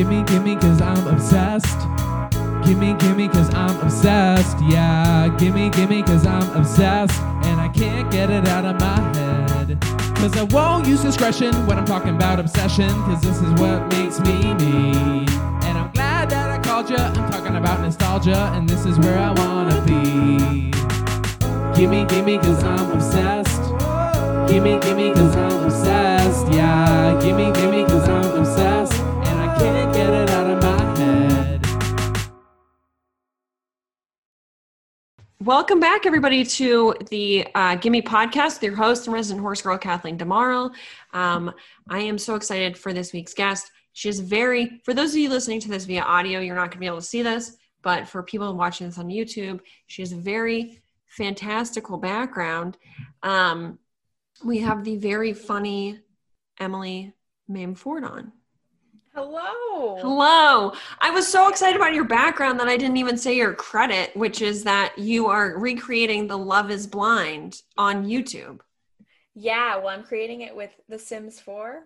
Gimme, gimme, cause I'm obsessed. Gimme, gimme, cause I'm obsessed. Yeah, gimme, gimme, cause I'm obsessed. And I can't get it out of my head. Cause I won't use discretion when I'm talking about obsession. Cause this is what makes me me. And I'm glad that I called ya. I'm talking about nostalgia. And this is where I wanna be. Gimme, gimme, cause I'm obsessed. Gimme, gimme, cause I'm obsessed. Yeah, gimme, gimme, cause I'm obsessed. Can't get it out of my head. Welcome back, everybody, to the Gimme Podcast with your host and resident horse girl, Kathleen DeMarle. I am so excited for this week's guest. She is very, for those of you listening to this via audio, you're not going to be able to see this, but for people watching this on YouTube, she has a very fantastical background. We have the very funny Emily Mamie Ford on. Hello. I was so excited about your background that I didn't even say your credit, which is that you are recreating the Love is Blind on YouTube. Yeah, well, I'm creating it with The Sims 4.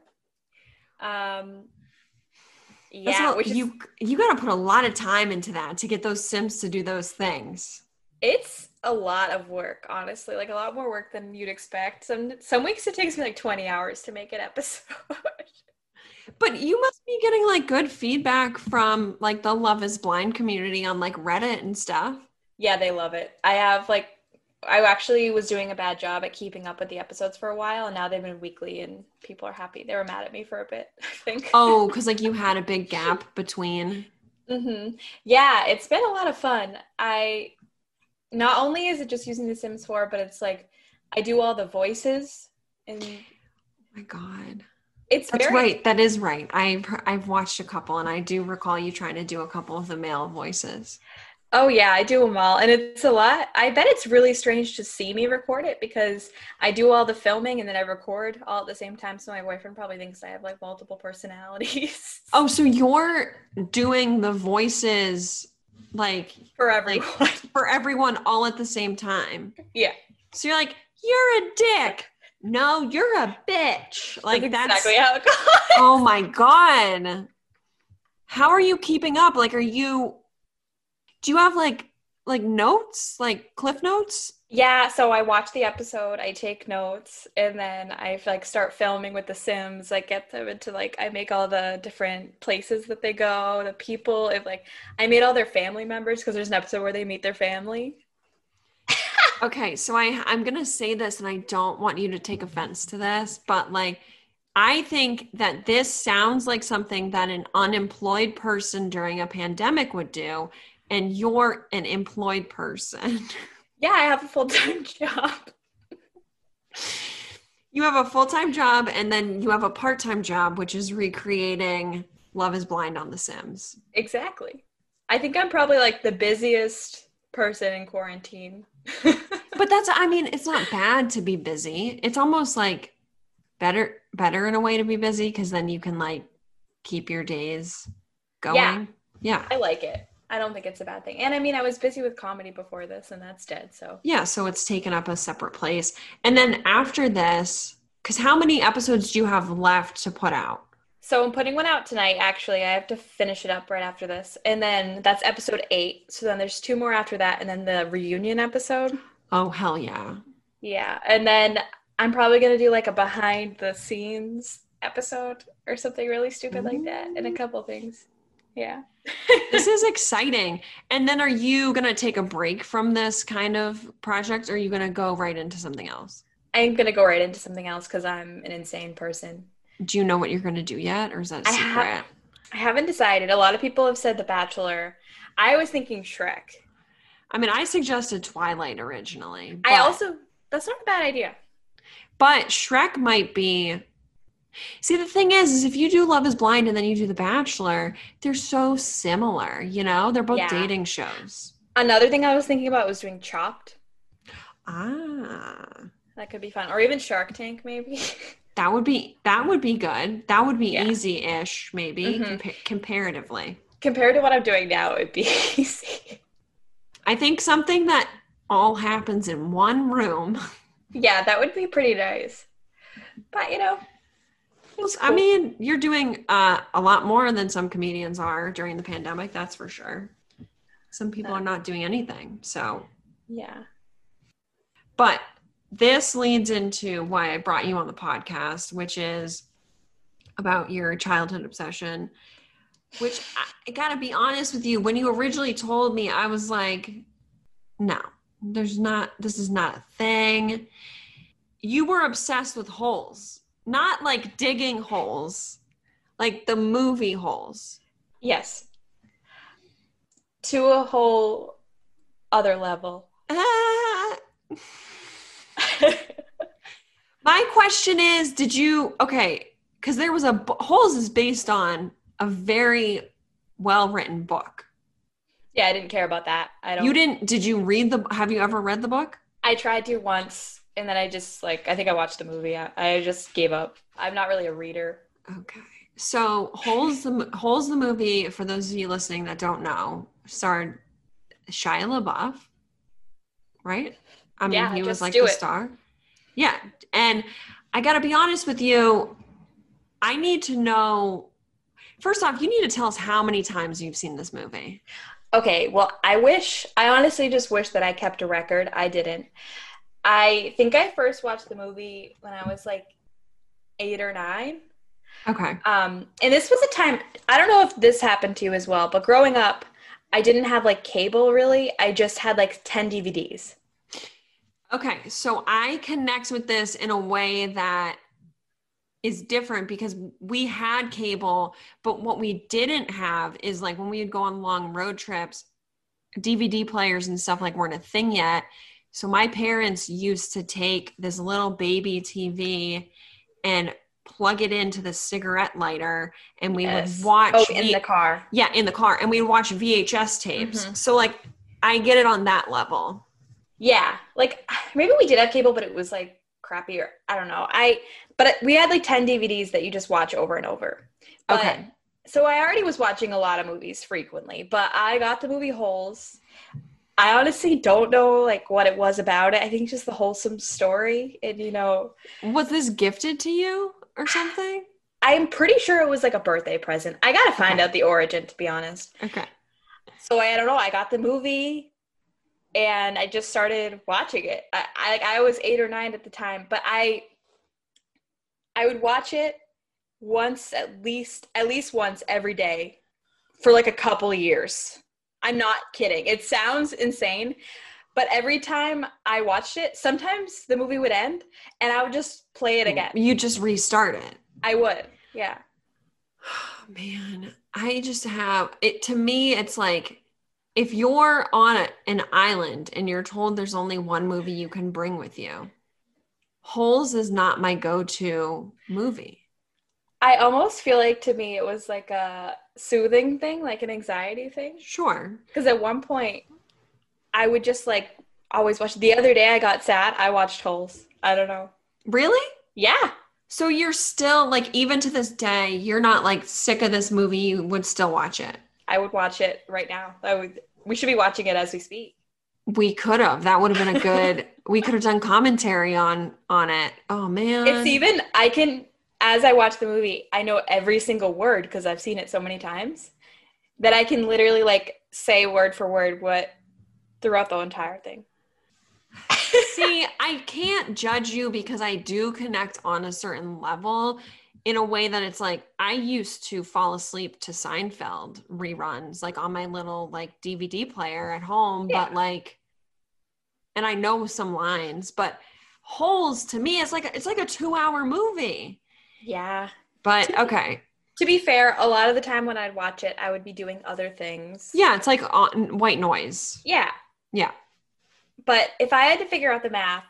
You got to put a lot of time into that to get those Sims to do those things. It's a lot of work, honestly, like a lot more work than you'd expect. Some weeks it takes me like 20 hours to make an episode. But you must be getting like good feedback from like the Love is Blind community on like Reddit and stuff. Yeah, they love it. I actually was doing a bad job at keeping up with the episodes for a while, and now they've been weekly and people are happy. They were mad at me for a bit, I think. Oh, because like you had a big gap between. Mm-hmm. Yeah, it's been a lot of fun. Not only is it just using The Sims 4, but it's like I do all the voices. And oh my God. That is right. I've watched a couple, and I do recall you trying to do a couple of the male voices. Oh yeah, I do them all, and it's a lot. I bet it's really strange to see me record it because I do all the filming and then I record all at the same time, so my boyfriend probably thinks I have like multiple personalities. Oh, so you're doing the voices like for everyone, all at the same time. Yeah. So you're like, you're a dick. No, you're a bitch. Like that's exactly how it goes. Oh my God. How are you keeping up? Like, do you have like notes, like cliff notes? Yeah. So I watch the episode, I take notes, and then I like start filming with the Sims. I get them into like, I make all the different places that they go, the people. I made all their family members because there's an episode where they meet their family. Okay, so I'm going to say this, and I don't want you to take offense to this, but like, I think that this sounds like something that an unemployed person during a pandemic would do, and you're an employed person. Yeah, I have a full-time job. You have a full-time job, and then you have a part-time job, which is recreating Love is Blind on The Sims. Exactly. I think I'm probably like the busiest person in quarantine. But it's not bad to be busy. It's almost like better in a way to be busy, because then you can like keep your days going. Yeah. I like it. I don't think it's a bad thing. And I was busy with comedy before this, and that's dead. So yeah, so it's taken up a separate place. And then after this, because how many episodes do you have left to put out? So I'm putting one out tonight, actually. I have to finish it up right after this. And then that's episode 8. So then there's 2 more after that, and then the reunion episode. Oh, hell yeah. Yeah. And then I'm probably going to do like a behind the scenes episode or something really stupid like that, and a couple things. Yeah. This is exciting. And then are you going to take a break from this kind of project, or are you going to go right into something else? I'm going to go right into something else because I'm an insane person. Do you know what you're going to do yet, or is that a secret? I haven't decided. A lot of people have said The Bachelor. I was thinking Shrek. I suggested Twilight originally. That's not a bad idea. But Shrek might be... See, the thing is if you do Love is Blind and then you do The Bachelor, they're so similar, you know? They're both dating shows. Another thing I was thinking about was doing Chopped. Ah. That could be fun. Or even Shark Tank, maybe. That would be good. That would be easy-ish, maybe, comparatively. Compared to what I'm doing now, it would be easy. I think something that all happens in one room. Yeah, that would be pretty nice. But, I mean, you're doing a lot more than some comedians are during the pandemic. That's for sure. Some people are not doing anything. So yeah. But this leads into why I brought you on the podcast, which is about your childhood obsession, which I gotta be honest with you. When you originally told me, I was like, no, this is not a thing. You were obsessed with Holes, not like digging holes, like the movie Holes. Yes. To a whole other level. My question is, because there was Holes is based on a very well-written book. Yeah, I didn't care about that. Did you read have you ever read the book? I tried to once, and then I just, I think I watched the movie. I just gave up. I'm not really a reader. Okay. So Holes the movie, for those of you listening that don't know, starred Shia LaBeouf, right? I mean, he was the star. Yeah. And I got to be honest with you. I need to know, first off, you need to tell us how many times you've seen this movie. Okay. Well, I honestly just wish that I kept a record. I didn't. I think I first watched the movie when I was 8 or 9. Okay. And this was a time, I don't know if this happened to you as well, but growing up, I didn't have cable really. I just had 10 DVDs. Okay, so I connect with this in a way that is different because we had cable, but what we didn't have is when we would go on long road trips, DVD players and stuff weren't a thing yet. So my parents used to take this little baby TV and plug it into the cigarette lighter, and we would watch in the car. Yeah, in the car, and we'd watch VHS tapes. Mm-hmm. So I get it on that level. Yeah, maybe we did have cable, but it was crappy, or I don't know. But we had 10 DVDs that you just watch over and over. But, okay. So I already was watching a lot of movies frequently, but I got the movie Holes. I honestly don't know what it was about it. I think just the wholesome story, and was this gifted to you or something? I'm pretty sure it was a birthday present. I gotta find out the origin, to be honest. Okay. So I don't know. I got the movie. And I just started watching it. I was 8 or 9 at the time, but I would watch it once at least once every day for a couple years. I'm not kidding. It sounds insane, but every time I watched it, sometimes the movie would end and I would just play it again. You just restart it. I would. Yeah. Oh, man, I just have it. To me, it's if you're on an island and you're told there's only one movie you can bring with you, Holes is not my go-to movie. I almost feel to me it was a soothing thing, an anxiety thing. Sure. Because at one point I would just always watch. The other day I got sad, I watched Holes. I don't know. Really? Yeah. So you're still even to this day, you're not sick of this movie. You would still watch it. I would watch it right now. We should be watching it as we speak. We could have. That would have been we could have done commentary on it. Oh, man. It's even, as I watch the movie, I know every single word because I've seen it so many times that I can literally say word for word throughout the entire thing. See, I can't judge you because I do connect on a certain level. In a way that it's I used to fall asleep to Seinfeld reruns, on my little, DVD player at home, yeah. But, and I know some lines, but Holes, to me, it's a 2-hour movie. Yeah. But, okay. To be fair, a lot of the time when I'd watch it, I would be doing other things. Yeah, it's white noise. Yeah. Yeah. But if I had to figure out the math,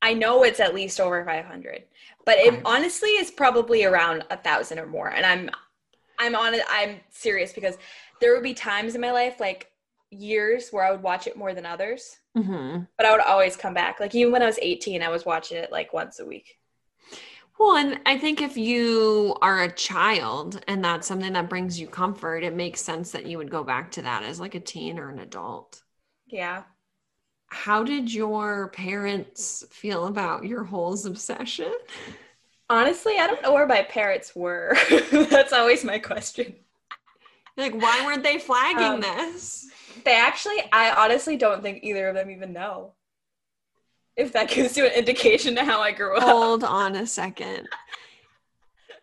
I know it's at least over 500, but it honestly is probably around 1,000 or more. And I'm serious because there would be times in my life, years where I would watch it more than others, mm-hmm. But I would always come back. Even when I was 18, I was watching it once a week. Well, and I think if you are a child and that's something that brings you comfort, it makes sense that you would go back to that as a teen or an adult. Yeah. How did your parents feel about your Holes obsession? Honestly, I don't know where my parents were. That's always my question. Like, why weren't they flagging this? They actually, I honestly don't think either of them even know. If that gives you an indication to how I grew up. Hold on a second.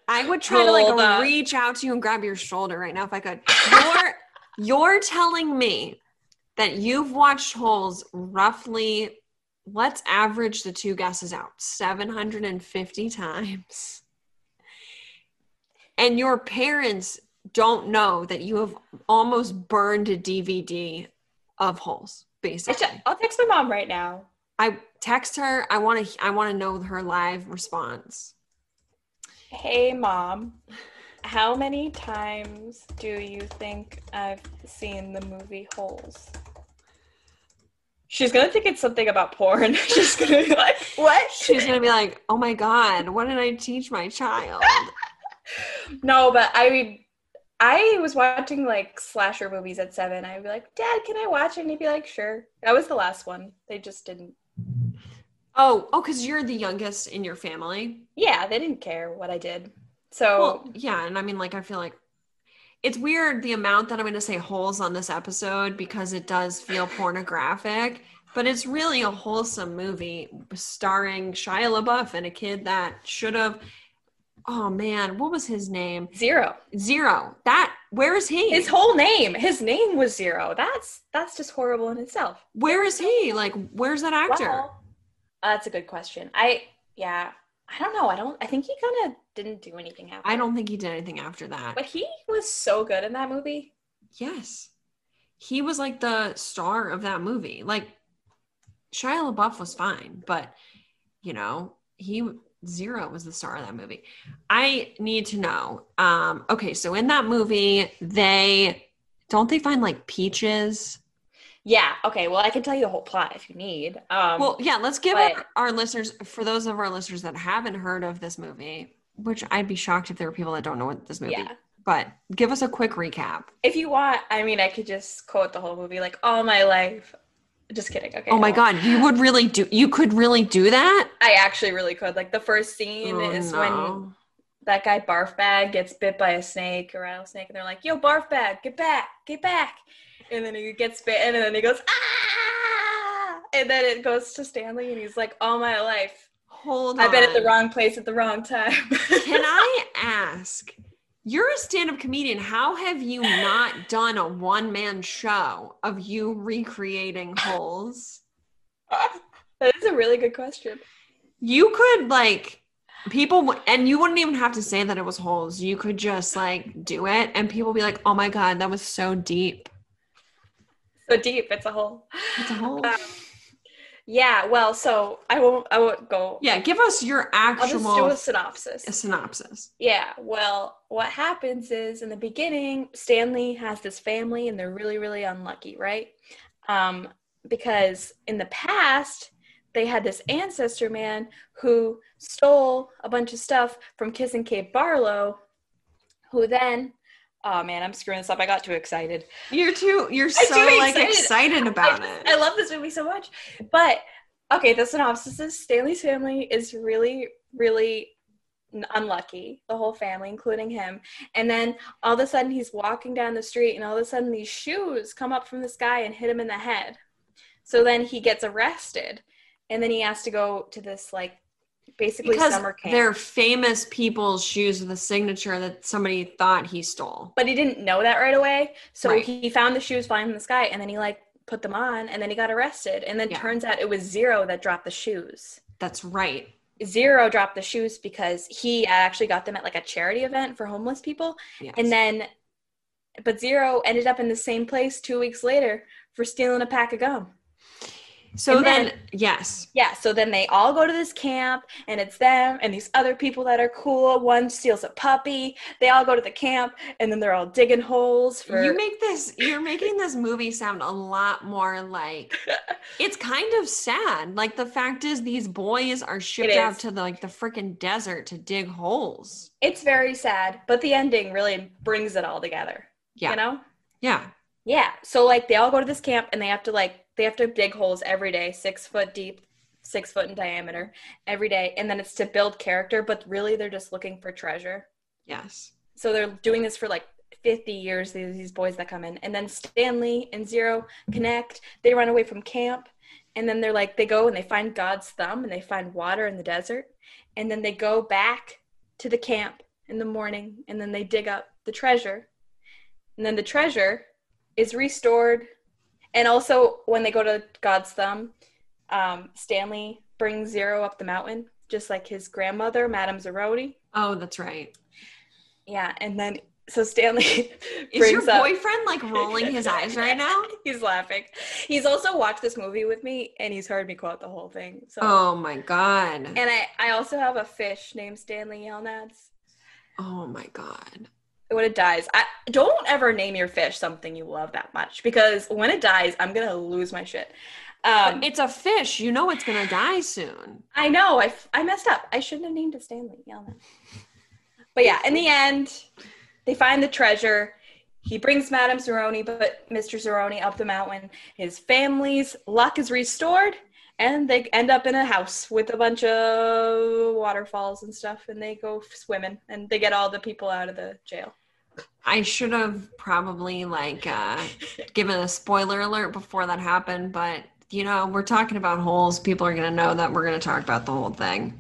I would try to like reach out to you and grab your shoulder right now if I could. You're telling me that you've watched Holes roughly, let's average the two guesses out, 750 times. And your parents don't know that you have almost burned a DVD of Holes, basically. I'll text my mom right now. I text her. I want to know her live response. Hey, Mom. How many times do you think I've seen the movie Holes? She's going to think it's something about porn. She's going to be like, what? She's going to be like, oh my God, what did I teach my child? No, but I mean, I was watching like slasher movies at 7. I'd be like, Dad, can I watch it? And he'd be like, sure. That was the last one. They just didn't. Oh, because you're the youngest in your family? Yeah, they didn't care what I did. So, well, yeah, and I mean, like, I feel like it's weird the amount that I'm going to say Holes on this episode because it does feel pornographic, but it's really a wholesome movie starring Shia LaBeouf and a kid that should have, oh man, what was his name? Zero. That, where is he? His whole name. His name was Zero. That's just horrible in itself. Where is he? Like, where's that actor? Wow. That's a good question. I don't know. I think he kind of didn't do anything after. I don't think he did anything after that. But he was so good in that movie. Yes. He was like the star of that movie. Like Shia LaBeouf was fine, but you know, Zero was the star of that movie. I need to know. Okay, so in that movie, they find like peaches? Yeah. Okay. Well, I can tell you the whole plot if you need. Well, yeah, let's give our listeners, for those of our listeners that haven't heard of this movie, which I'd be shocked if there were people that don't know what this movie, yeah. But give us a quick recap. If you want, I mean, I could just quote the whole movie, like all my life. Just kidding. Okay. Oh my God. You could really do that? I actually really could. Like the first scene when that guy Barf Bag gets bit by a snake, a rattlesnake, and they're like, yo, Barf Bag, get back. And then he gets bitten, and then he goes, ah! And then it goes to Stanley, and he's like, all my life. Hold on. I've been at the wrong place at the wrong time. Can I ask, you're a stand-up comedian. How have you not done a one-man show of you recreating Holes? That is a really good question. You could, like, people, and you wouldn't even have to say that it was Holes. You could just, like, do it, and people be like, oh, my God, that was so deep. So deep, it's a hole. Yeah, well, so I won't go. Yeah, give us your actual. I'll just do a synopsis. Yeah, well, what happens is in the beginning Stanley has this family and they're really, really unlucky, right? Because in the past they had this ancestor man who stole a bunch of stuff from Kissin' Kate Barlow, who then oh man, I'm screwing this up. I got too excited. You're so excited about it. I love this movie so much. But okay, the synopsis is Stanley's family is really, really unlucky. The whole family, including him. And then all of a sudden he's walking down the street and all of a sudden these shoes come up from the sky and hit him in the head. So then he gets arrested and then he has to go to this like basically because summer camp. They're famous people's shoes with a signature that somebody thought he stole. But he didn't know that right away. So right. He found the shoes flying in the sky and then he like put them on and then he got arrested. And then Turns out it was Zero that dropped the shoes. That's right. Zero dropped the shoes because he actually got them at like a charity event for homeless people. Yes. And then, but Zero ended up in the same place 2 weeks later for stealing a pack of gum. So then, yes. Yeah, so then they all go to this camp, and it's them and these other people that are cool. One steals a puppy. They all go to the camp, and then they're all digging holes for... You're making this movie sound a lot more like... It's kind of sad. Like, the fact is these boys are shipped out to the freaking desert to dig holes. It's very sad, but the ending really brings it all together. Yeah. You know? Yeah. Yeah. So, like, they all go to this camp, and they have to dig holes every day, 6 foot deep, 6 foot in diameter every day. And then it's to build character, but really they're just looking for treasure. Yes. So they're doing this for like 50 years, these boys that come in. And then Stanley and Zero connect. They run away from camp. And then they're like, they go and they find God's thumb and they find water in the desert. And then they go back to the camp in the morning and then they dig up the treasure. And then the treasure is restored. And also when they go to God's thumb, Stanley brings Zero up the mountain, just like his grandmother, Madame Zeroni. Oh, that's right. Yeah. And then, so Stanley brings Is your boyfriend like rolling his eyes right now? He's laughing. He's also watched this movie with me and he's heard me quote the whole thing. So. Oh my God. And I also have a fish named Stanley Yelnats. Oh my God. When it dies, don't ever name your fish something you love that much, because when it dies, I'm going to lose my shit. It's a fish. You know it's going to die soon. I know. I messed up. I shouldn't have named it Stanley Yelnats. But yeah, in the end, they find the treasure. He brings Madame Zeroni, but Mr. Zeroni up the mountain. His family's luck is restored, and they end up in a house with a bunch of waterfalls and stuff, and they go swimming, and they get all the people out of the jail. I should have probably given a spoiler alert before that happened, but you know, we're talking about Holes. People are going to know that we're going to talk about the whole thing.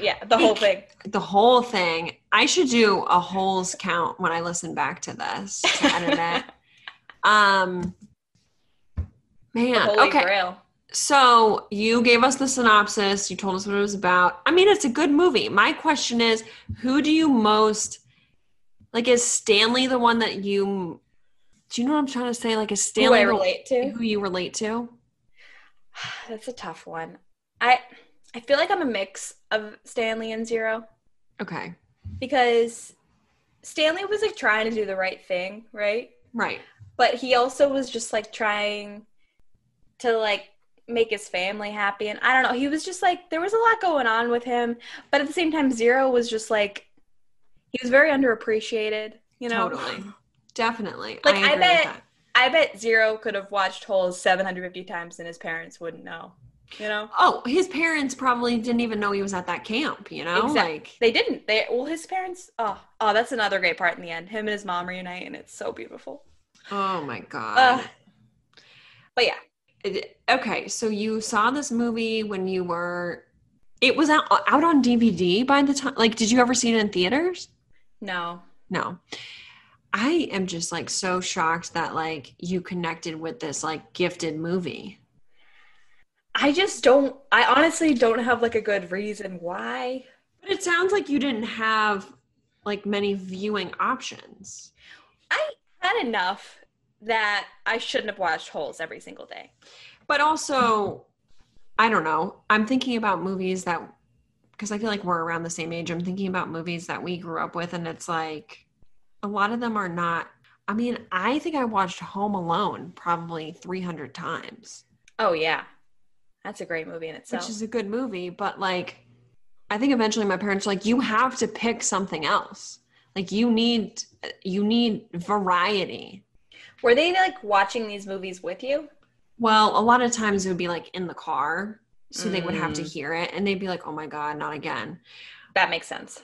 Yeah, the whole thing. The whole thing. I should do a Holes count when I listen back to this to edit it. Man, holy okay. Grail. So you gave us the synopsis. You told us what it was about. I mean, it's a good movie. My question is, who do you most like? Is Stanley the one that you? Do you know what I'm trying to say? Like, is Stanley who you relate to? That's a tough one. I feel like I'm a mix of Stanley and Zero. Okay. Because Stanley was like trying to do the right thing, right? Right. But he also was just like trying to like make his family happy. And I don't know. He was just like, there was a lot going on with him. But at the same time, Zero was just like, he was very underappreciated, you know? Totally. Definitely. Like I bet, Zero could have watched Holes 750 times and his parents wouldn't know. You know? Oh, his parents probably didn't even know he was at that camp, you know? Exactly. Like they didn't. His parents oh, that's another great part in the end. Him and his mom reunite and it's so beautiful. Oh my God. But yeah. Okay, so you saw this movie when you were it was out on DVD by the time did you ever see it in theaters? No. No. I am just so shocked that you connected with this gifted movie. I honestly don't have a good reason why. But it sounds like you didn't have many viewing options. I had enough that I shouldn't have watched Holes every single day. But also, I don't know. I'm thinking about movies that, because I feel like we're around the same age. I'm thinking about movies that we grew up with and it's a lot of them are not. I mean, I think I watched Home Alone probably 300 times. Oh, yeah. That's a great movie in itself. Which is a good movie, but I think eventually my parents were you have to pick something else. You need variety. Were they watching these movies with you? Well, a lot of times it would be in the car, so they would have to hear it, and they'd be oh my God, not again. That makes sense.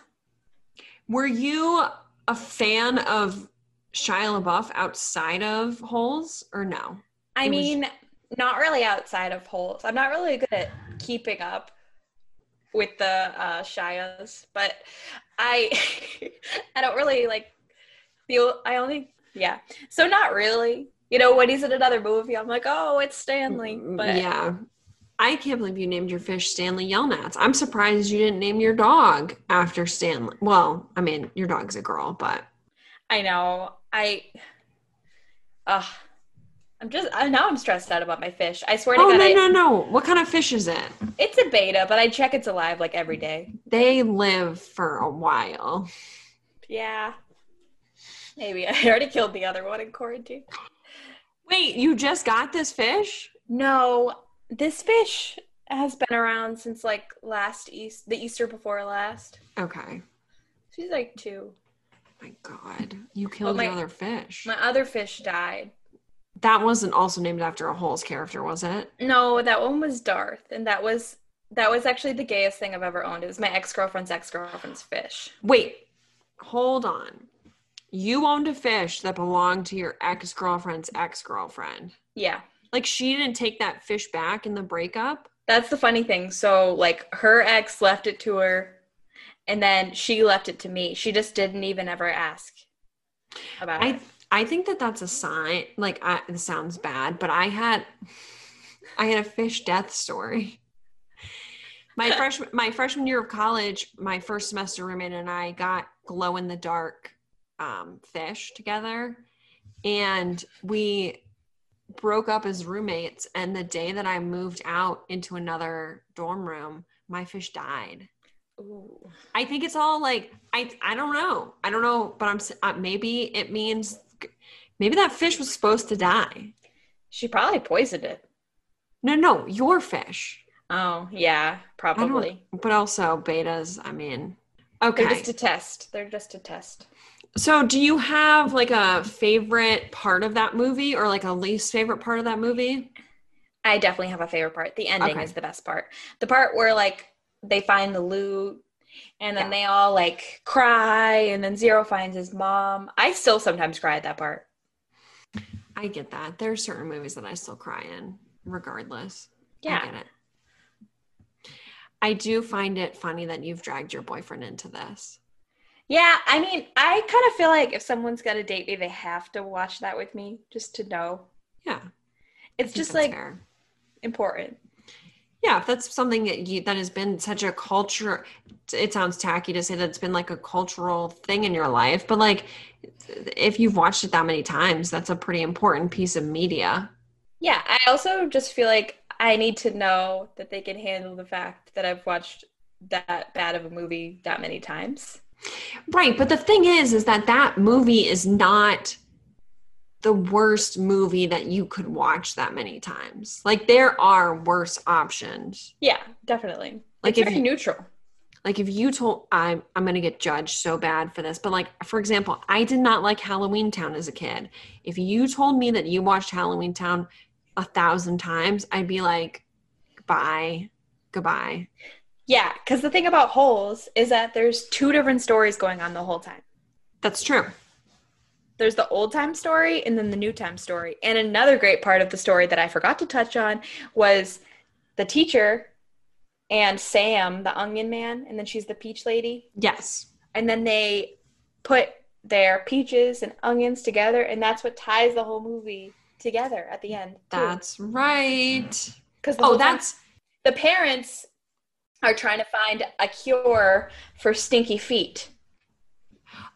Were you a fan of Shia LaBeouf outside of Holes, or no? Not really outside of Holes. I'm not really good at keeping up with the Shias, but I don't really feel, yeah. So not really, when he's in another movie, I'm oh, it's Stanley. But yeah. I can't believe you named your fish Stanley Yelnats. I'm surprised you didn't name your dog after Stanley. Well, I mean, your dog's a girl, but. I know. Now I'm stressed out about my fish. I swear to God. No. What kind of fish is it? It's a beta, but I check it's alive every day. They live for a while. Yeah. Maybe. I already killed the other one in quarantine. Wait, you just got this fish? No. This fish has been around since the Easter before last. Okay. She's 2. Oh my God. You killed your other fish. My other fish died. That wasn't also named after a Holes character, was it? No, that one was Darth, and that was That was actually the gayest thing I've ever owned. It was my ex-girlfriend's ex-girlfriend's fish. Wait, hold on. You owned a fish that belonged to your ex-girlfriend's ex-girlfriend. Yeah. Like, she didn't take that fish back in the breakup? That's the funny thing. So, like, her ex left it to her, and then she left it to me. She just didn't even ever ask about it. I think that that's a sign. Like, it sounds bad, but I had a fish death story. My freshman year of college, my first semester roommate and I got glow-in-the-dark fish together, and we broke up as roommates, and the day that I moved out into another dorm room, my fish died. Ooh. I think it's all like, I don't know, but maybe it means, maybe that fish was supposed to die. She probably poisoned it. No, your fish. Oh, yeah, probably. But also betas, I mean, okay. They're just a test. So do you have like a favorite part of that movie or like a least favorite part of that movie? I definitely have a favorite part. The ending is the best part. The part where like they find the loot and then they all like cry and then Zero finds his mom. I still sometimes cry at that part. I get that. There are certain movies that I still cry in regardless. Yeah. I get it. I do find it funny that you've dragged your boyfriend into this. Yeah, I mean, I kind of feel like if someone's going to date me, they have to watch that with me just to know. Yeah. It's just like fair. Important. Yeah, if that's something that has been such a culture, it sounds tacky to say that it's been like a cultural thing in your life, but like if you've watched it that many times, that's a pretty important piece of media. Yeah, I also just feel like I need to know that they can handle the fact that I've watched that bad of a movie that many times. Right. But the thing is that that movie is not the worst movie that you could watch that many times. Like, there are worse options. Yeah, definitely. Like, it's very neutral. Like, if you told, I'm going to get judged so bad for this, but like, for example, I did not like Halloween Town as a kid. If you told me that you watched Halloween Town 1,000 times, I'd be like, goodbye. Yeah, because the thing about Holes is that there's two different stories going on the whole time. That's true. There's the old time story and then the new time story. And another great part of the story that I forgot to touch on was the teacher and Sam, the onion man, and then she's the peach lady. Yes. And then they put their peaches and onions together, and that's what ties the whole movie together at the end too. That's right. Because the parents are trying to find a cure for stinky feet.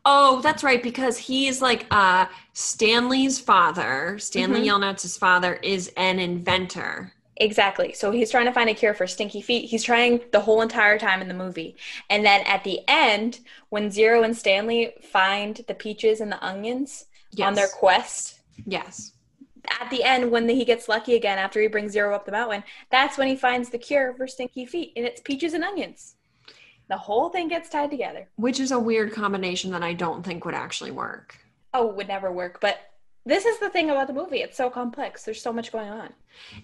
Oh, that's right, because he's like Stanley's father. Stanley Yelnats' father is an inventor. Exactly. So he's trying to find a cure for stinky feet. He's trying the whole entire time in the movie. And then at the end, when Zero and Stanley find the peaches and the onions on their quest. Yes. At the end, when he gets lucky again after he brings Zero up the mountain, that's when he finds the cure for stinky feet, and it's peaches and onions. The whole thing gets tied together. Which is a weird combination that I don't think would actually work. Oh, it would never work, but this is the thing about the movie. It's so complex. There's so much going on.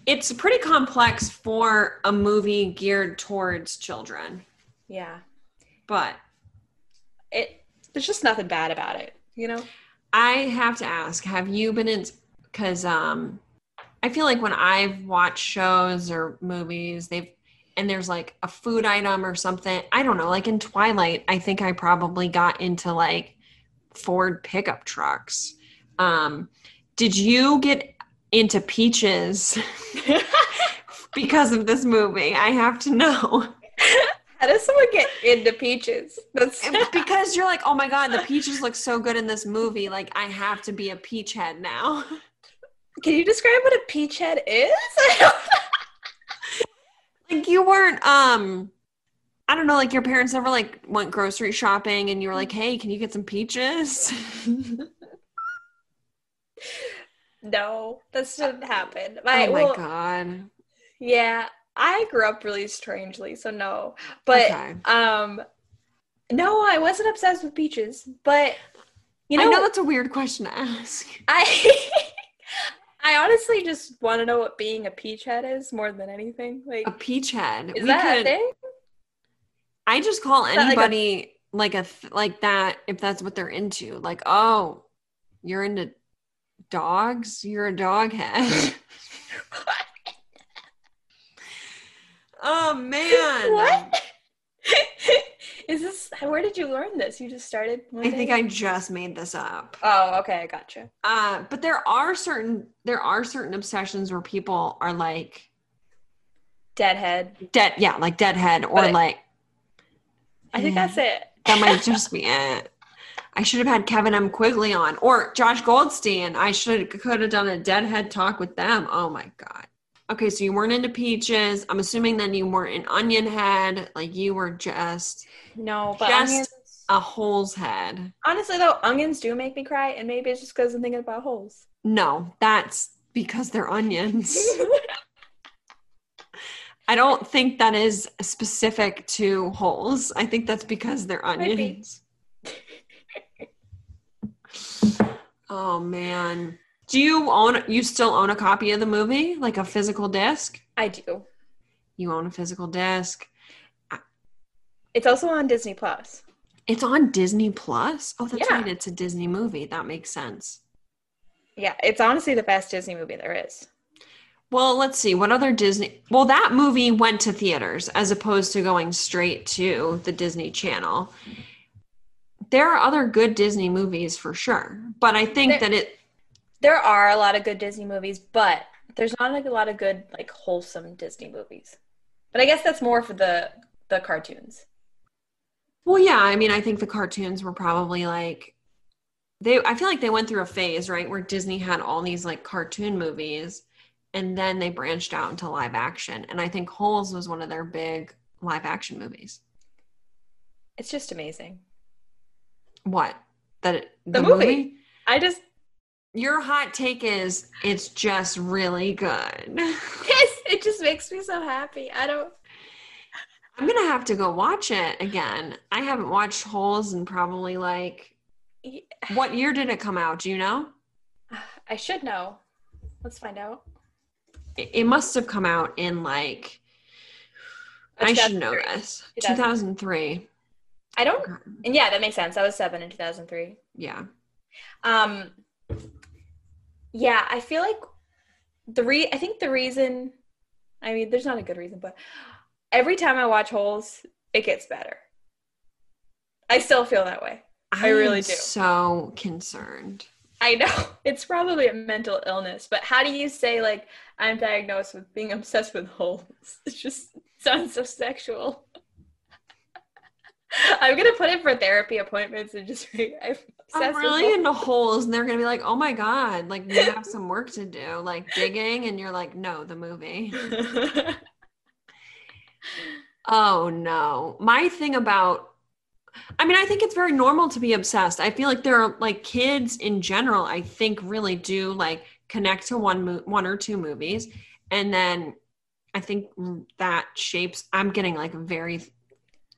It's pretty complex for a movie geared towards children. Yeah. But there's just nothing bad about it, you know? I have to ask, have you been in... Because I feel like when I've watched shows or movies, there's like a food item or something. I don't know. Like in Twilight, I think I probably got into like Ford pickup trucks. Did you get into peaches because of this movie? I have to know. How does someone get into peaches? Because you're like, oh my God, the peaches look so good in this movie. Like, I have to be a peach head now. Can you describe what a peach head is? Like, you weren't, I don't know, like, your parents never, like, went grocery shopping and you were like, hey, can you get some peaches? No, that didn't happen. Oh my God. Yeah, I grew up really strangely, so no. But, okay. No, I wasn't obsessed with peaches, but, you know. I know that's a weird question to ask. I honestly just want to know what being a peach head is more than anything. Like a peach head. Is that a thing? I just call anybody like that if that's what they're into. Like, oh, you're into dogs? You're a dog head. Oh man. What? Is this, where did you learn this? You just started? I think I just made this up. Oh, okay. I gotcha. But there are certain obsessions where people are like. Deadhead. Yeah. Like deadhead or but like. I think that's it. That might just be it. I should have had Kevin M. Quigley on or Josh Goldstein. I could have done a deadhead talk with them. Oh my God. Okay, so you weren't into peaches. I'm assuming then you weren't an onion head. Like you were just onions, a holes head. Honestly though, onions do make me cry, and maybe it's just because I'm thinking about holes. No, that's because they're onions. I don't think that is specific to holes. I think that's because they're onions. Oh man. Do you still own a copy of the movie? Like a physical disc? I do. You own a physical disc. It's also on Disney Plus. It's on Disney Plus? Oh, that's right. It's a Disney movie. That makes sense. Yeah. It's honestly the best Disney movie there is. Well, let's see. What other Disney... Well, that movie went to theaters as opposed to going straight to the Disney Channel. There are other good Disney movies for sure. But I think there are a lot of good Disney movies, but there's not like a lot of good, like, wholesome Disney movies. But I guess that's more for the cartoons. Well, yeah. I mean, I think the cartoons were probably, like... I feel like they went through a phase, right, where Disney had all these, like, cartoon movies, and then they branched out into live action. And I think Holes was one of their big live action movies. It's just amazing. What? The movie? Your hot take is it's just really good. Yes, it just makes me so happy. I'm going to have to go watch it again. I haven't watched Holes in probably like... What year did it come out? Do you know? I should know. Let's find out. It must have come out in like... I should know this. 2003. I don't... And yeah, that makes sense. I was 7 in 2003. Yeah. Yeah, I feel like there's not a good reason, but every time I watch Holes, it gets better. I still feel that way. I really do. I'm so concerned. I know. It's probably a mental illness, but how do you say, like, I'm diagnosed with being obsessed with holes? It just sounds so sexual. I'm going to put it for therapy appointments and just like, I'm really into holes. And they're going to be like, oh my God, like you have some work to do, like digging. And you're like, no, the movie. Oh no. My thing about, I mean, I think it's very normal to be obsessed. I feel like there are like kids in general, I think really do like connect to one or two movies. And then I think that shapes, I'm getting like very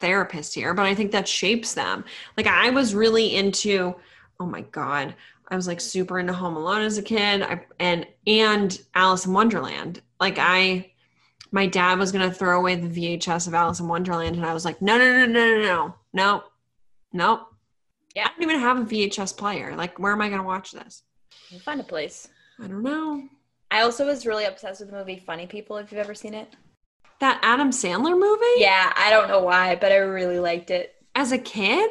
therapist here, but I think that shapes them. Like I was really into, oh my God, I was like super into Home Alone as a kid and Alice in Wonderland. Like my dad was going to throw away the VHS of Alice in Wonderland. And I was like, no. Yeah. I don't even have a VHS player. Like, where am I going to watch this? You'll find a place. I don't know. I also was really obsessed with the movie Funny People, if you've ever seen it. That Adam Sandler movie? Yeah, I don't know why, but I really liked it. As a kid?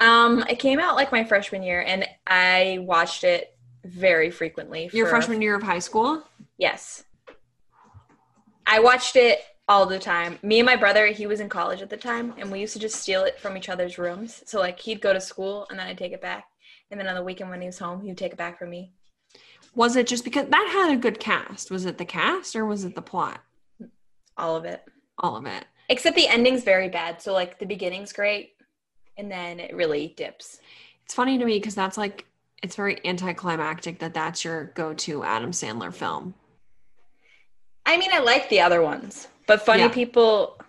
It came out like my freshman year, and I watched it very frequently. Your freshman year of high school? Yes. I watched it all the time. Me and my brother, he was in college at the time, and we used to just steal it from each other's rooms. So, like, he'd go to school, and then I'd take it back. And then on the weekend when he was home, he'd take it back from me. Was it just because that had a good cast? Was it the cast, or was it the plot? All of it. Except the ending's very bad. So, like, the beginning's great, and then it really dips. It's funny to me because that's, like, it's very anticlimactic that's your go-to Adam Sandler film. I mean, I like the other ones. But Funny People,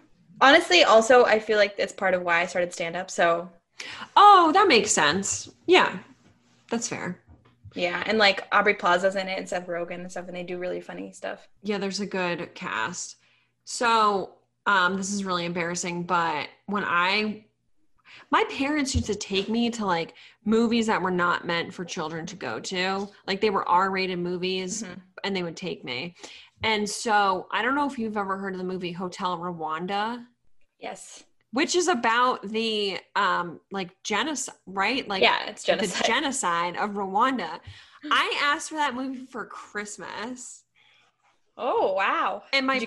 honestly, also, I feel like it's part of why I started stand-up, so. Oh, that makes sense. Yeah, that's fair. Yeah, and like Aubrey Plaza's in it and Seth Rogen and stuff, and they do really funny stuff. Yeah, there's a good cast. So this is really embarrassing, but when my parents used to take me to like movies that were not meant for children to go to, like they were R-rated movies, mm-hmm. and they would take me. And so I don't know if you've ever heard of the movie Hotel Rwanda. Yes. Which is about the like genocide, right? Like, yeah, it's genocide. The genocide of Rwanda. I asked for that movie for Christmas. Oh, wow. And my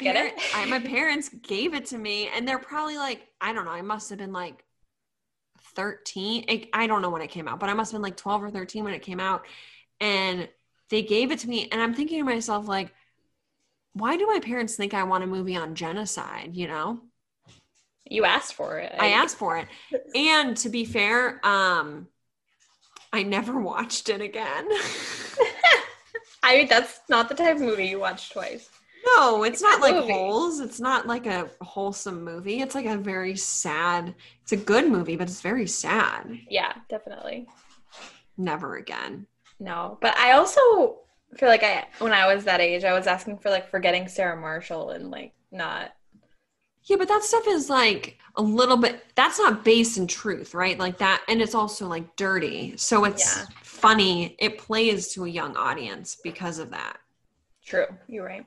my parents gave it to me, and they're probably like, I don't know, I must have been like 13. I don't know when it came out, but I must have been like 12 or 13 when it came out. And they gave it to me, and I'm thinking to myself, like, why do my parents think I want a movie on genocide, you know? You asked for it. I asked for it. And to be fair, I never watched it again. I mean, that's not the type of movie you watch twice. No, it's not like Holes. It's not like a wholesome movie. It's like a very sad, it's a good movie, but it's very sad. Yeah, definitely. Never again. No, but I also feel like when I was that age, I was asking for like forgetting Sarah Marshall and like not. Yeah, but that stuff is like a little bit, that's not based in truth, right? Like that, and it's also like dirty. So it's funny. It plays to a young audience because of that. True. You're right.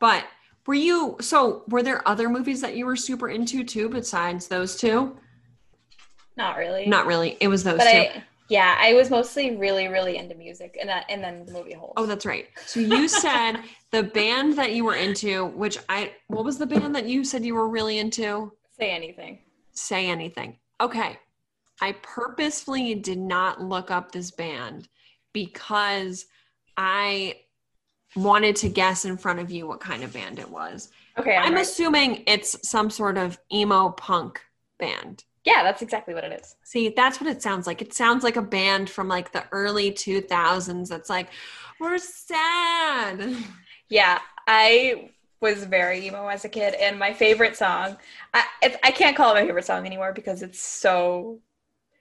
But were there other movies that you were super into too, besides those two? Not really. It was those two. I was mostly really, really into music and then the movie Holes. Oh, that's right. So you said the band that you were into, what was the band that you said you were really into? Say Anything. Okay. I purposefully did not look up this band because I wanted to guess in front of you what kind of band it was. Okay. I'm assuming it's some sort of emo punk band. Yeah, that's exactly what it is. See, that's what it sounds like. It sounds like a band from like the early 2000s that's like, we're sad. Yeah, I was very emo as a kid, and my favorite song, I can't call it my favorite song anymore because it's so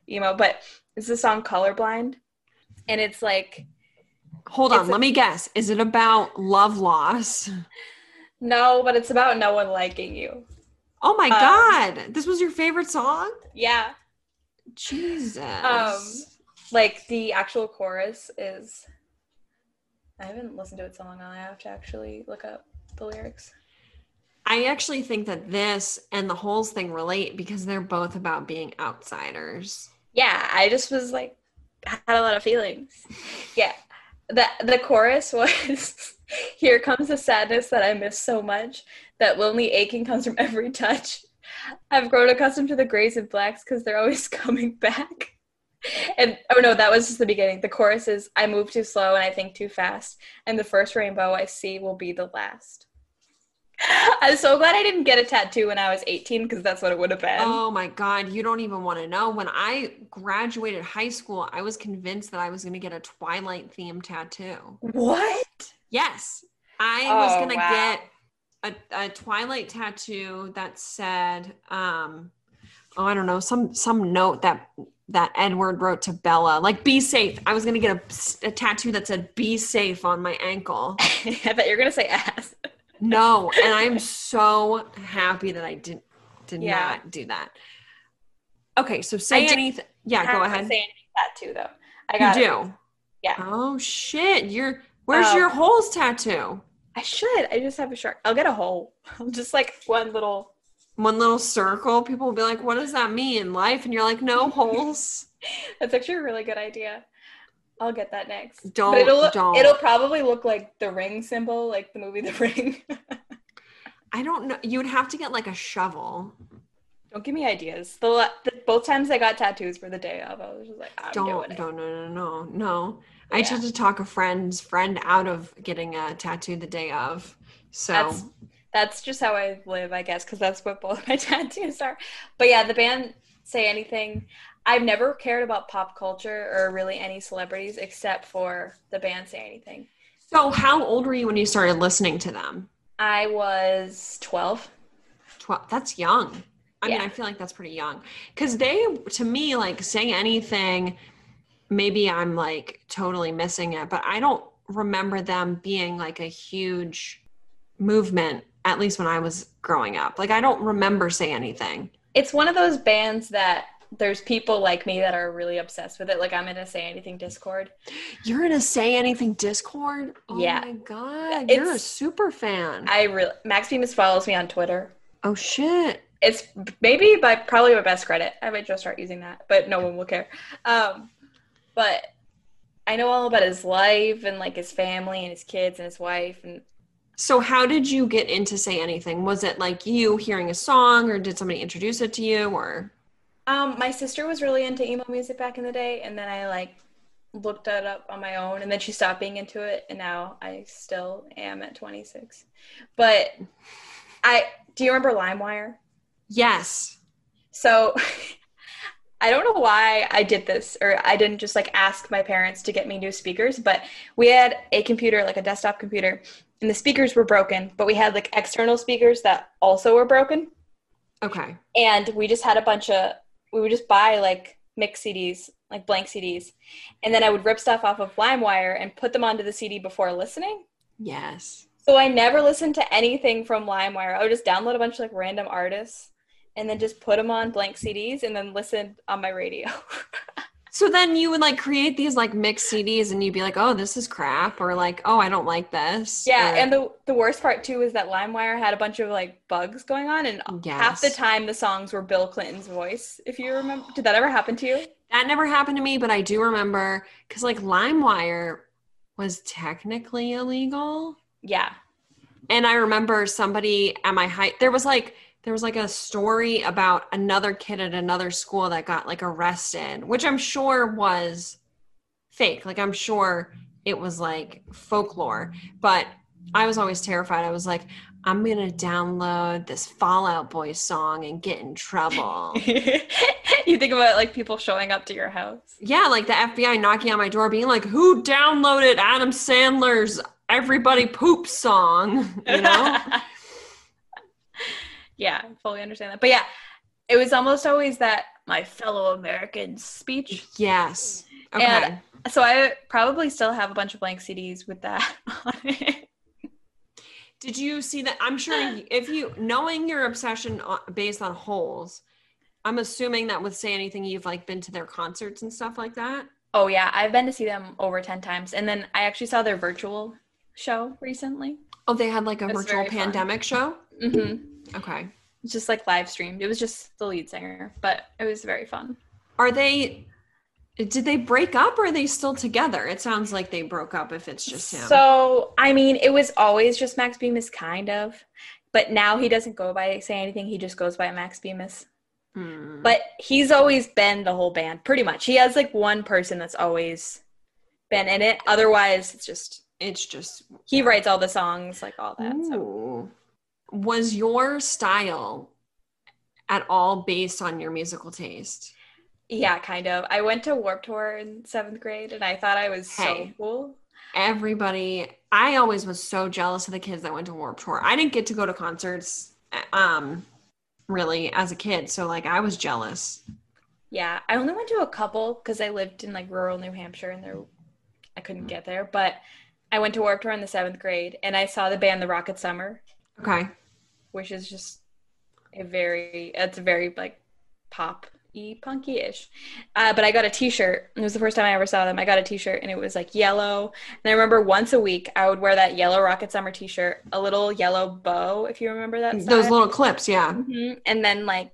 emo, but it's the song Colorblind, and it's like... Hold on, let me guess. Is it about love loss? No, but it's about no one liking you. Oh my God. This was your favorite song? Yeah. Jesus. Like the actual chorus is, I haven't listened to it so long, I have to actually look up the lyrics. I actually think that this and the Holes thing relate because they're both about being outsiders. Yeah. I just was like, had a lot of feelings. Yeah. The chorus was... Here comes the sadness that I miss so much. That lonely aching comes from every touch. I've grown accustomed to the grays and blacks because they're always coming back. And oh no, that was just the beginning. The chorus is, I move too slow and I think too fast, and the first rainbow I see will be the last. I'm so glad I didn't get a tattoo when I was 18 because that's what it would have been. Oh my God, you don't even want to know. When I graduated high school, I was convinced that I was going to get a Twilight themed tattoo. What? Yes, I was going to get a Twilight tattoo that said, I don't know, some note that Edward wrote to Bella, like, be safe. I was going to get a tattoo that said, be safe on my ankle. I bet you're going to say ass. No, and I'm so happy that I did not do that. Okay, so say anything. Yeah, go ahead. Say anything tattoo, though. I got you do? It. Yeah. Oh, shit, Where's your Holes tattoo? I should. I just have a shark. I'll get a hole. Just like one little circle. People will be like, what does that mean in life? And you're like, no, holes. That's actually a really good idea. I'll get that next. It'll probably look like the ring symbol, like the movie The Ring. I don't know. You would have to get like a shovel. Don't give me ideas. Both times I got tattoos for the day of, I was just like, I'm doing it. No. I just had to talk a friend out of getting a tattoo the day of. So that's just how I live, I guess, because that's what both my tattoos are. But yeah, the band Say Anything. I've never cared about pop culture or really any celebrities except for the band Say Anything. So how old were you when you started listening to them? I was 12. 12. That's young. I mean, I feel like that's pretty young. Because to me, like, Say Anything maybe I'm like totally missing it, but I don't remember them being like a huge movement, at least when I was growing up. Like, I don't remember Say Anything. It's one of those bands that there's people like me that are really obsessed with it. Like, I'm in a Say Anything Discord. You're in a Say Anything Discord? Oh yeah. My God. You're a super fan. Max Bemis follows me on Twitter. Oh shit. It's maybe probably my best credit. I might just start using that, but no one will care. But I know all about his life and like his family and his kids and his wife. And so how did you get into Say Anything? Was it like you hearing a song, or did somebody introduce it to you, or? My sister was really into emo music back in the day, and then I like looked it up on my own, and then she stopped being into it, and now I still am at 26. But do you remember LimeWire? Yes. So I don't know why I did this, or I didn't just like ask my parents to get me new speakers, but we had a computer, like a desktop computer, and the speakers were broken, but we had like external speakers that also were broken. Okay. And we just had we would just buy like mix CDs, like blank CDs. And then I would rip stuff off of LimeWire and put them onto the CD before listening. Yes. So I never listened to anything from LimeWire. I would just download a bunch of like random artists and then just put them on blank CDs and then listen on my radio. So then you would like create these like mixed CDs and you'd be like, oh, this is crap, or like, oh, I don't like this. Yeah. And the worst part too is that LimeWire had a bunch of like bugs going on, and yes, half the time the songs were Bill Clinton's voice. If you remember, did that ever happen to you? That never happened to me, but I do remember, because like LimeWire was technically illegal. Yeah. And I remember somebody at my high, there was like a story about another kid at another school that got like arrested, which I'm sure was fake. Like, I'm sure it was like folklore, but I was always terrified. I was like, I'm going to download this Fall Out Boy song and get in trouble. You think about like people showing up to your house. Yeah. Like the FBI knocking on my door being like, who downloaded Adam Sandler's Everybody Poop song, you know? Yeah, I fully understand that. But yeah, it was almost always that my fellow Americans speech. Yes. Okay. And so I probably still have a bunch of blank CDs with that on it. Did you see that? I'm sure if you, knowing your obsession based on Holes, I'm assuming that with Say Anything, you've like been to their concerts and stuff like that. Oh yeah, I've been to see them over 10 times. And then I actually saw their virtual show recently. Oh, they had like a virtual pandemic show? Mm-hmm. Okay. Just like live streamed. It was just the lead singer, but it was very fun. Did they break up, or are they still together? It sounds like they broke up if it's just him. So, I mean, it was always just Max Bemis, kind of, but now he doesn't go by Say Anything. He just goes by Max Bemis. Hmm. But he's always been the whole band, pretty much. He has like one person that's always been in it. Otherwise, it's just he writes all the songs, like all that. Ooh. So. Was your style at all based on your musical taste? Yeah, kind of. I went to Warped Tour in 7th grade, and I thought I was so cool. Everybody, I always was so jealous of the kids that went to Warped Tour. I didn't get to go to concerts really as a kid, so like I was jealous. Yeah, I only went to a couple because I lived in like rural New Hampshire, and I couldn't get there, but I went to Warped Tour in the 7th grade, and I saw the band The Rocket Summer. Okay. Which is just it's very like pop-y, punky-ish. But I got a t-shirt. It was the first time I ever saw them. I got a t-shirt, and it was like yellow. And I remember once a week, I would wear that yellow Rocket Summer t-shirt, a little yellow bow, if you remember that side. Those little clips, yeah. Mm-hmm. And then like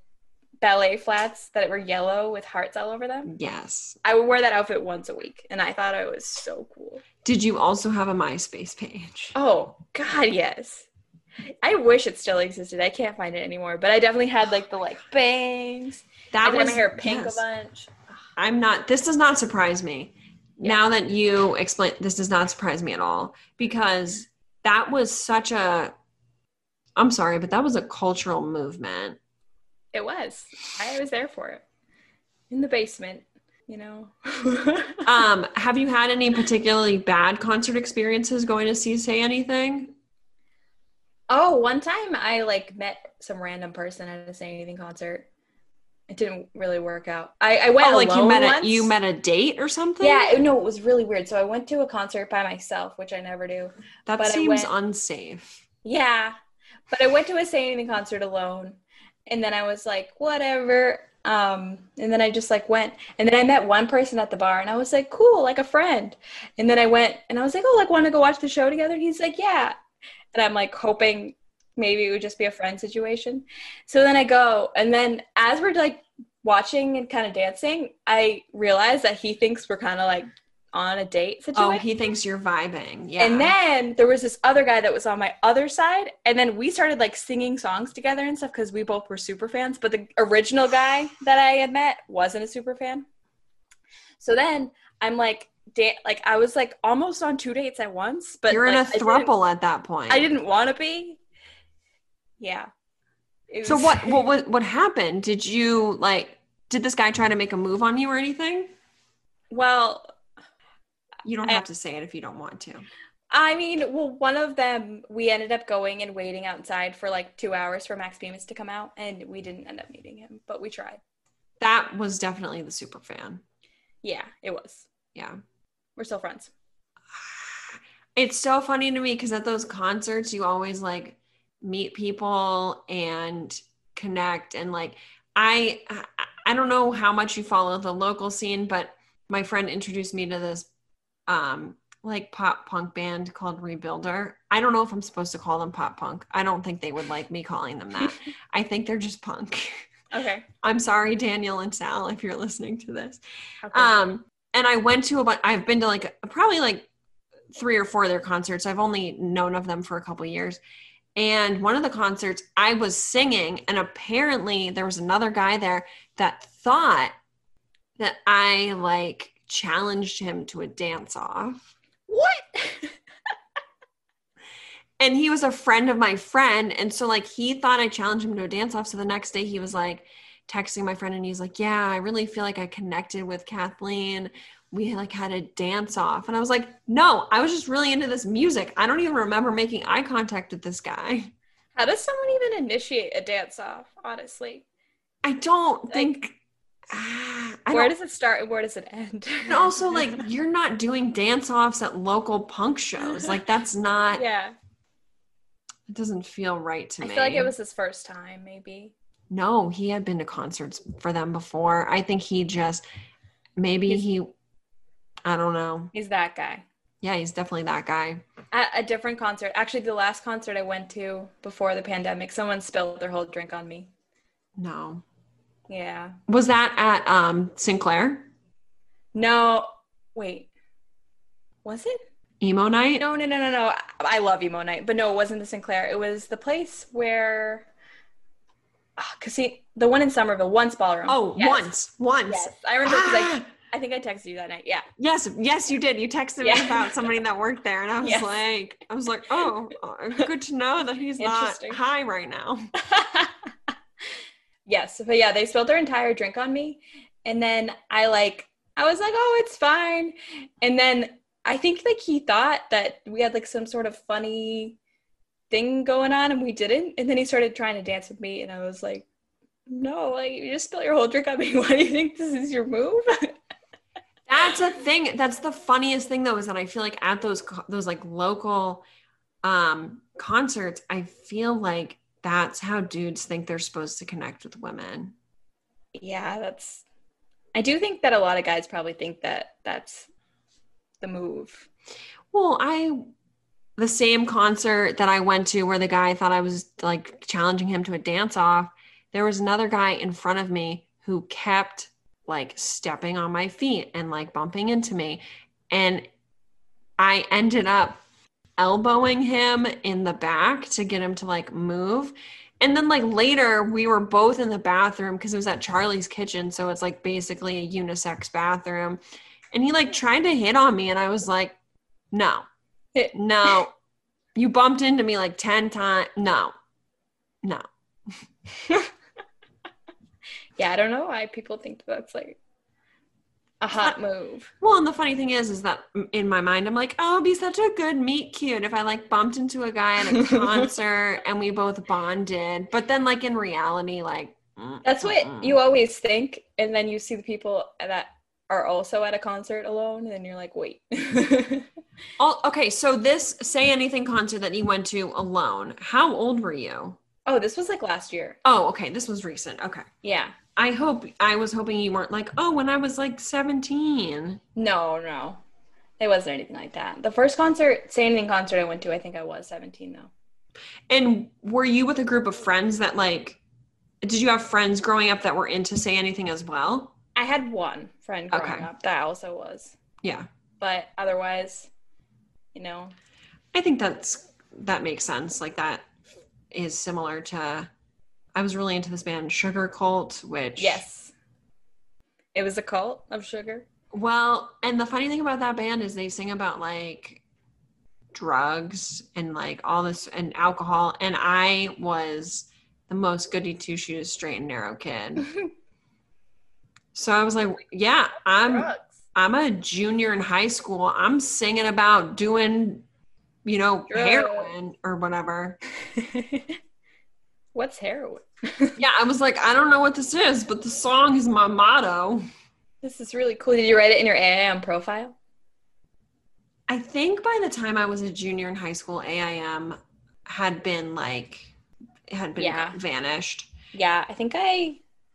ballet flats that were yellow with hearts all over them. Yes. I would wear that outfit once a week, and I thought I was so cool. Did you also have a MySpace page? Oh, God, yes. I wish it still existed. I can't find it anymore, but I definitely had like the like bangs. That was my hair pink, yes, a bunch. This does not surprise me. Yeah. Now that you explain, this does not surprise me at all, because that was such a, I'm sorry, but that was a cultural movement. It was. I was there for it. In the basement, you know. Have you had any particularly bad concert experiences going to see Say Anything? Oh, one time I like met some random person at a Say Anything concert, it didn't really work out. I went alone. You met a date or something? Yeah, no, it was really weird. So I went to a concert by myself, which I never do. That seems unsafe. Yeah, but I went to a Say Anything concert alone, and then I was like, whatever. And then I just like went, and then I met one person at the bar, and I was like, cool, like a friend. And then I went, and I was like, oh, like, want to go watch the show together? And he's like, yeah. And I'm like hoping maybe it would just be a friend situation. So then I go, and then as we're like watching and kind of dancing, I realize that he thinks we're kind of like on a date situation. Oh, he thinks you're vibing. Yeah. And then there was this other guy that was on my other side, and then we started like singing songs together and stuff because we both were super fans. But the original guy that I had met wasn't a super fan. So then I'm like, I was like almost on two dates at once. But you're like, in a throuple at that point. I didn't want to be. Yeah. So what happened? Did this guy try to make a move on you or anything? Well, you don't have to say it if you don't want to. I mean, well, one of them, we ended up going and waiting outside for like 2 hours for Max Bemis to come out, and we didn't end up meeting him, but we tried. That was definitely the super fan. Yeah, it was. Yeah. We're still friends. It's so funny to me because at those concerts, you always like meet people and connect. And like, I don't know how much you follow the local scene, but my friend introduced me to this like pop punk band called Rebuilder. I don't know if I'm supposed to call them pop punk. I don't think they would like me calling them that. I think they're just punk. Okay. I'm sorry, Daniel and Sal, if you're listening to this. Okay. And I went to I've been to like probably like 3 or 4 of their concerts. I've only known of them for a couple years. And one of the concerts I was singing, and apparently there was another guy there that thought that I like challenged him to a dance off. What? And he was a friend of my friend, and so like he thought I challenged him to a dance off. So the next day he was like texting my friend, and he's like, yeah, I really feel like I connected with Kathleen. We like had a dance off. And I was like, no, I was just really into this music. I don't even remember making eye contact with this guy. How does someone even initiate a dance off, honestly? I don't think where does it start and where does it end? And also, like, you're not doing dance-offs at local punk shows. Like, that's not... Yeah. It doesn't feel right to me. I feel like it was his first time, maybe. No, he had been to concerts for them before. I think he just... I don't know. He's that guy. Yeah, he's definitely that guy. At a different concert. Actually, the last concert I went to before the pandemic, someone spilled their whole drink on me. No. Yeah. Was that at Sinclair? No. Wait. Was it? Emo Night? No. I love Emo Night. But no, it wasn't the Sinclair. It was the place where... the one in Somerville, Once Ballroom. Oh, yes. Once. Yes. I remember because I think I texted you that night. Yeah. Yes, you did. You texted me about somebody that worked there. And I was like, oh, good to know that he's not high right now. Yes. But yeah, they spilled their entire drink on me. And then I was like, oh, it's fine. And then I think like he thought that we had like some sort of funny thing going on, and we didn't. And then he started trying to dance with me. And I was like, no, like you just spilled your whole drink on me. Why do you think this is your move? That's a thing. That's the funniest thing though, is that I feel like at those like local concerts, I feel like that's how dudes think they're supposed to connect with women. Yeah, I do think that a lot of guys probably think that that's the move. Well, the same concert that I went to where the guy thought I was like challenging him to a dance off, there was another guy in front of me who kept like stepping on my feet and like bumping into me. And I ended up elbowing him in the back to get him to like move. And then like later we were both in the bathroom because it was at Charlie's Kitchen, so it's like basically a unisex bathroom, and he like tried to hit on me, and I was like, no, you bumped into me like 10 times. No Yeah, I don't know why people think that's like a hot move. Well, and the funny thing is that in my mind, I'm like, oh, it'd be such a good meet cute if I like bumped into a guy at a concert and we both bonded. But then like in reality, like That's what you always think, and then you see the people that are also at a concert alone, and you're like, wait. Okay, so this Say Anything concert that you went to alone, how old were you? Oh, this was like last year. Oh, okay, this was recent. Okay. Yeah. I was hoping you weren't like, oh, when I was like 17. No. It wasn't anything like that. The first concert, Say Anything concert I went to, I think I was 17 though. And were you with a group of friends that like, did you have friends growing up that were into Say Anything as well? I had one friend growing up that also was. Yeah. But otherwise, you know. I think that makes sense. Like that is similar to, I was really into this band Sugar Cult, which. Yes. It was a cult of sugar. Well, and the funny thing about that band is they sing about like drugs and like all this and alcohol. And I was the most goody two-shoes, straight and narrow kid. So I was like, yeah, I'm a junior in high school. I'm singing about doing, you know, heroin or whatever. What's heroin? Yeah, I was like, I don't know what this is, but the song is my motto. This is really cool. Did you write it in your AIM profile? I think by the time I was a junior in high school, AIM had been like... vanished. Yeah, I think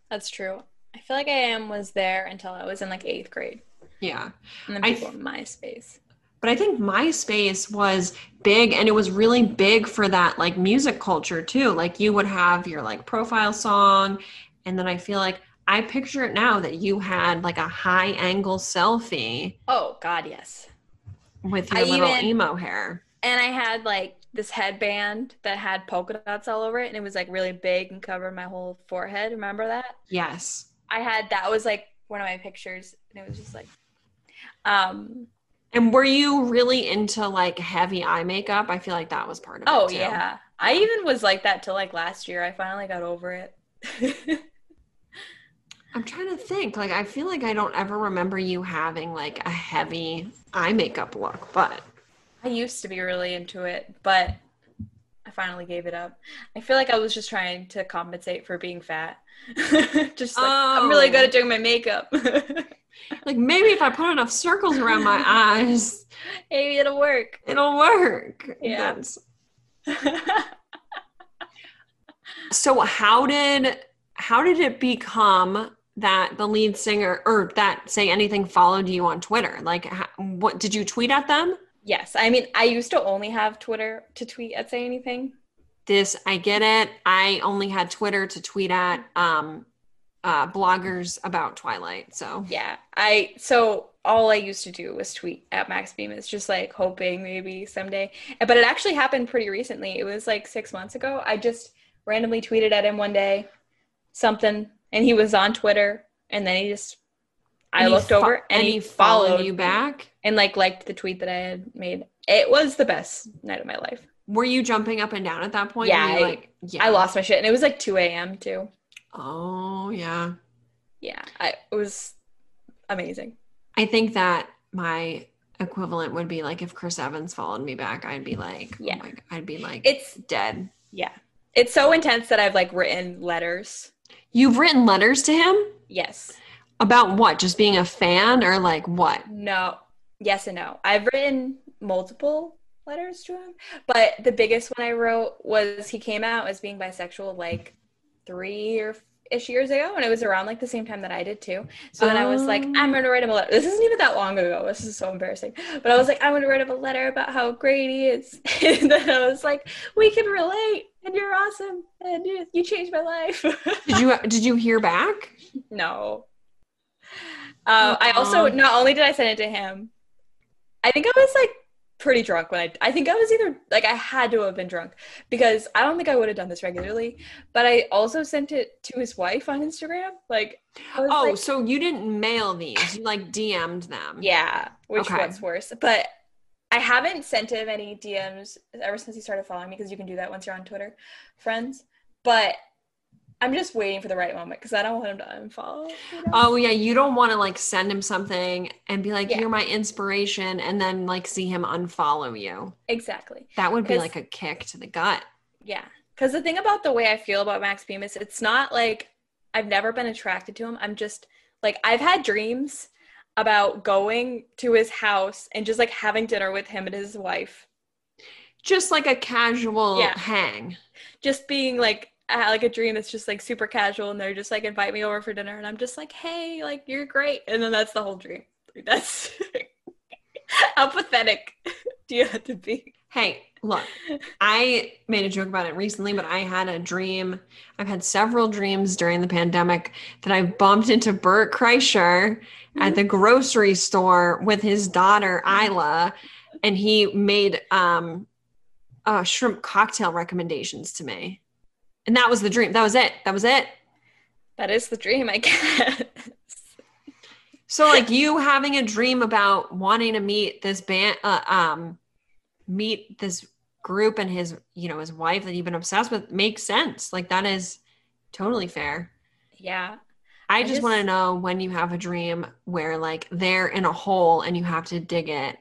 that's true. I feel like AIM was there until I was in like 8th grade. Yeah. And then before MySpace. But I think MySpace was big, and it was really big for that like music culture too. Like you would have your like profile song, and then I feel like I picture it now that you had like a high angle selfie. Oh God, yes. With your emo hair. And I had like this headband that had polka dots all over it, and it was like really big and covered my whole forehead. Remember that? Yes. That was like one of my pictures, and it was just like and were you really into like heavy eye makeup? I feel like that was part of it too. Yeah. I even was like that till like last year. I finally got over it. I'm trying to think. Like I feel like I don't ever remember you having like a heavy eye makeup look, but I used to be really into it, but I finally gave it up. I feel like I was just trying to compensate for being fat. Just like, I'm really good at doing my makeup. Like maybe if I put enough circles around my eyes, maybe it'll work. Yeah. So how did it become that the lead singer or that Say Anything followed you on Twitter? Like what did you tweet at them? Yes. I mean, I used to only have Twitter to tweet at Say Anything. I get it. I only had Twitter to tweet at bloggers about Twilight. So yeah, so all I used to do was tweet at Max Bemis, just like hoping maybe someday. But it actually happened pretty recently. It was like 6 months ago. I just randomly tweeted at him one day, something, and he was on Twitter, and then he just... I looked over and he followed you back and like liked the tweet that I had made. It was the best night of my life. Were you jumping up and down at that point? Yeah. I lost my shit, and it was like 2 a.m. too. Oh yeah. Yeah. It was amazing. I think that my equivalent would be like if Chris Evans followed me back, I'd be like, yeah, I'd be like, it's dead. Yeah. It's so intense that I've like written letters. You've written letters to him? Yes. About what? Just being a fan or like what? No. Yes and no. I've written multiple letters to him, but the biggest one I wrote was he came out as being bisexual like 3-ish years ago, and it was around like the same time that I did too. So then I was like, I'm going to write him a letter. This isn't even that long ago. This is so embarrassing. But I was like, I'm going to write him a letter about how great he is. And then I was like, we can relate, and you're awesome, and you changed my life. Did you hear back? No. I also, not only did I send it to him, I think I was like pretty drunk when I think I was either like, I had to have been drunk because I don't think I would have done this regularly, but I also sent it to his wife on Instagram. Like, so you didn't mail these, you like DM'd them. Yeah. Which was worse, but I haven't sent him any DMs ever since he started following me, because you can do that once you're on Twitter friends, but I'm just waiting for the right moment because I don't want him to unfollow. You know? Oh, yeah. You don't want to, like, send him something and be like, you're my inspiration, and then, like, see him unfollow you. Exactly. That would be, like, a kick to the gut. Yeah. Because the thing about the way I feel about Max Bemis, it's not, like, I've never been attracted to him. I'm just like, I've had dreams about going to his house and just like having dinner with him and his wife. Just like a casual hang. Just being like, I had like a dream that's just like super casual and they're just like, invite me over for dinner. And I'm just like, hey, like, you're great. And then that's the whole dream. Like, that's how pathetic do you have to be? Hey, look, I made a joke about it recently, but I had a dream. I've had several dreams during the pandemic that I've bumped into Bert Kreischer at the grocery store with his daughter, Isla. And he made, shrimp cocktail recommendations to me. And that was the dream. That was it. That is the dream, I guess. So like you having a dream about wanting to meet this band, meet this group and his, you know, his wife that you've been obsessed with makes sense. Like that is totally fair. Yeah. I just want to know when you have a dream where like they're in a hole and you have to dig it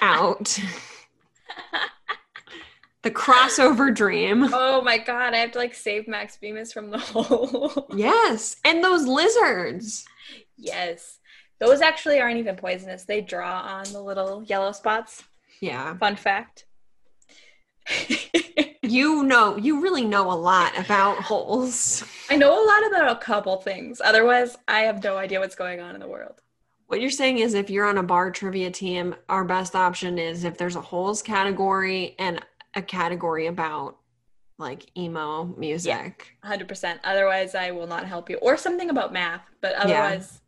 out. The crossover dream. Oh my God. I have to like save Max Bemis from the hole. Yes. And those lizards. Yes. Those actually aren't even poisonous. They draw on the little yellow spots. Yeah. Fun fact. You really know a lot about holes. I know a lot about a couple things. Otherwise, I have no idea what's going on in the world. What you're saying is if you're on a bar trivia team, our best option is if there's a holes category and a category about like emo music. Yeah, 100%. Otherwise I will not help you, or something about math, but otherwise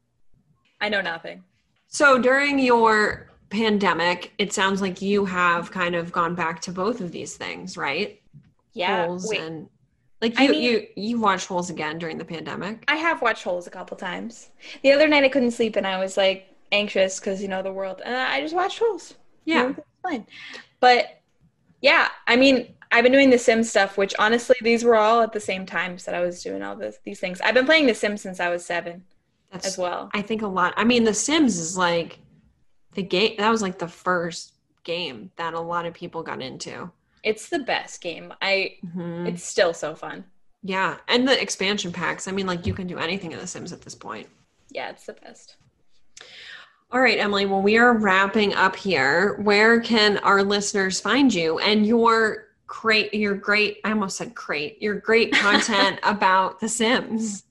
I know nothing. So during your pandemic, it sounds like you have kind of gone back to both of these things, right? Yeah. Holes and like you watched Holes again during the pandemic. I have watched Holes a couple times. The other night I couldn't sleep and I was like anxious because, you know, the world, and I just watched Holes. Yeah. You know, fine. But yeah, I mean, I've been doing the Sims stuff, which honestly, these were all at the same time that I was doing all these things. I've been playing The Sims since I was 7 as well. I think a lot. I mean, The Sims is like the game. That was like the first game that a lot of people got into. It's the best game. It's still so fun. Yeah. And the expansion packs. I mean, like you can do anything in The Sims at this point. Yeah, it's the best. All right, Emily, well, we are wrapping up here. Where can our listeners find you and your great content about The Sims?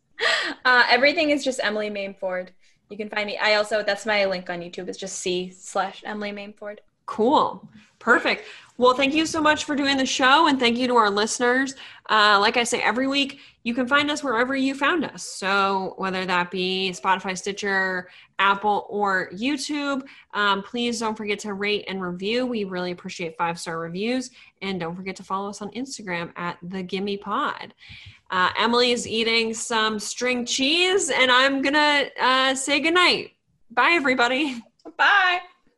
Everything is just Emily Mamie Ford. You can find me. I also, that's my link on YouTube. It's just C/Emily Mamie Ford. Cool. Perfect. Well, thank you so much for doing the show, and thank you to our listeners. Like I say, every week, you can find us wherever you found us. So whether that be Spotify, Stitcher, Apple, or YouTube, please don't forget to rate and review. We really appreciate 5-star reviews. And don't forget to follow us on Instagram at thegimmepod. Emily is eating some string cheese, and I'm going to say goodnight. Bye, everybody. Bye.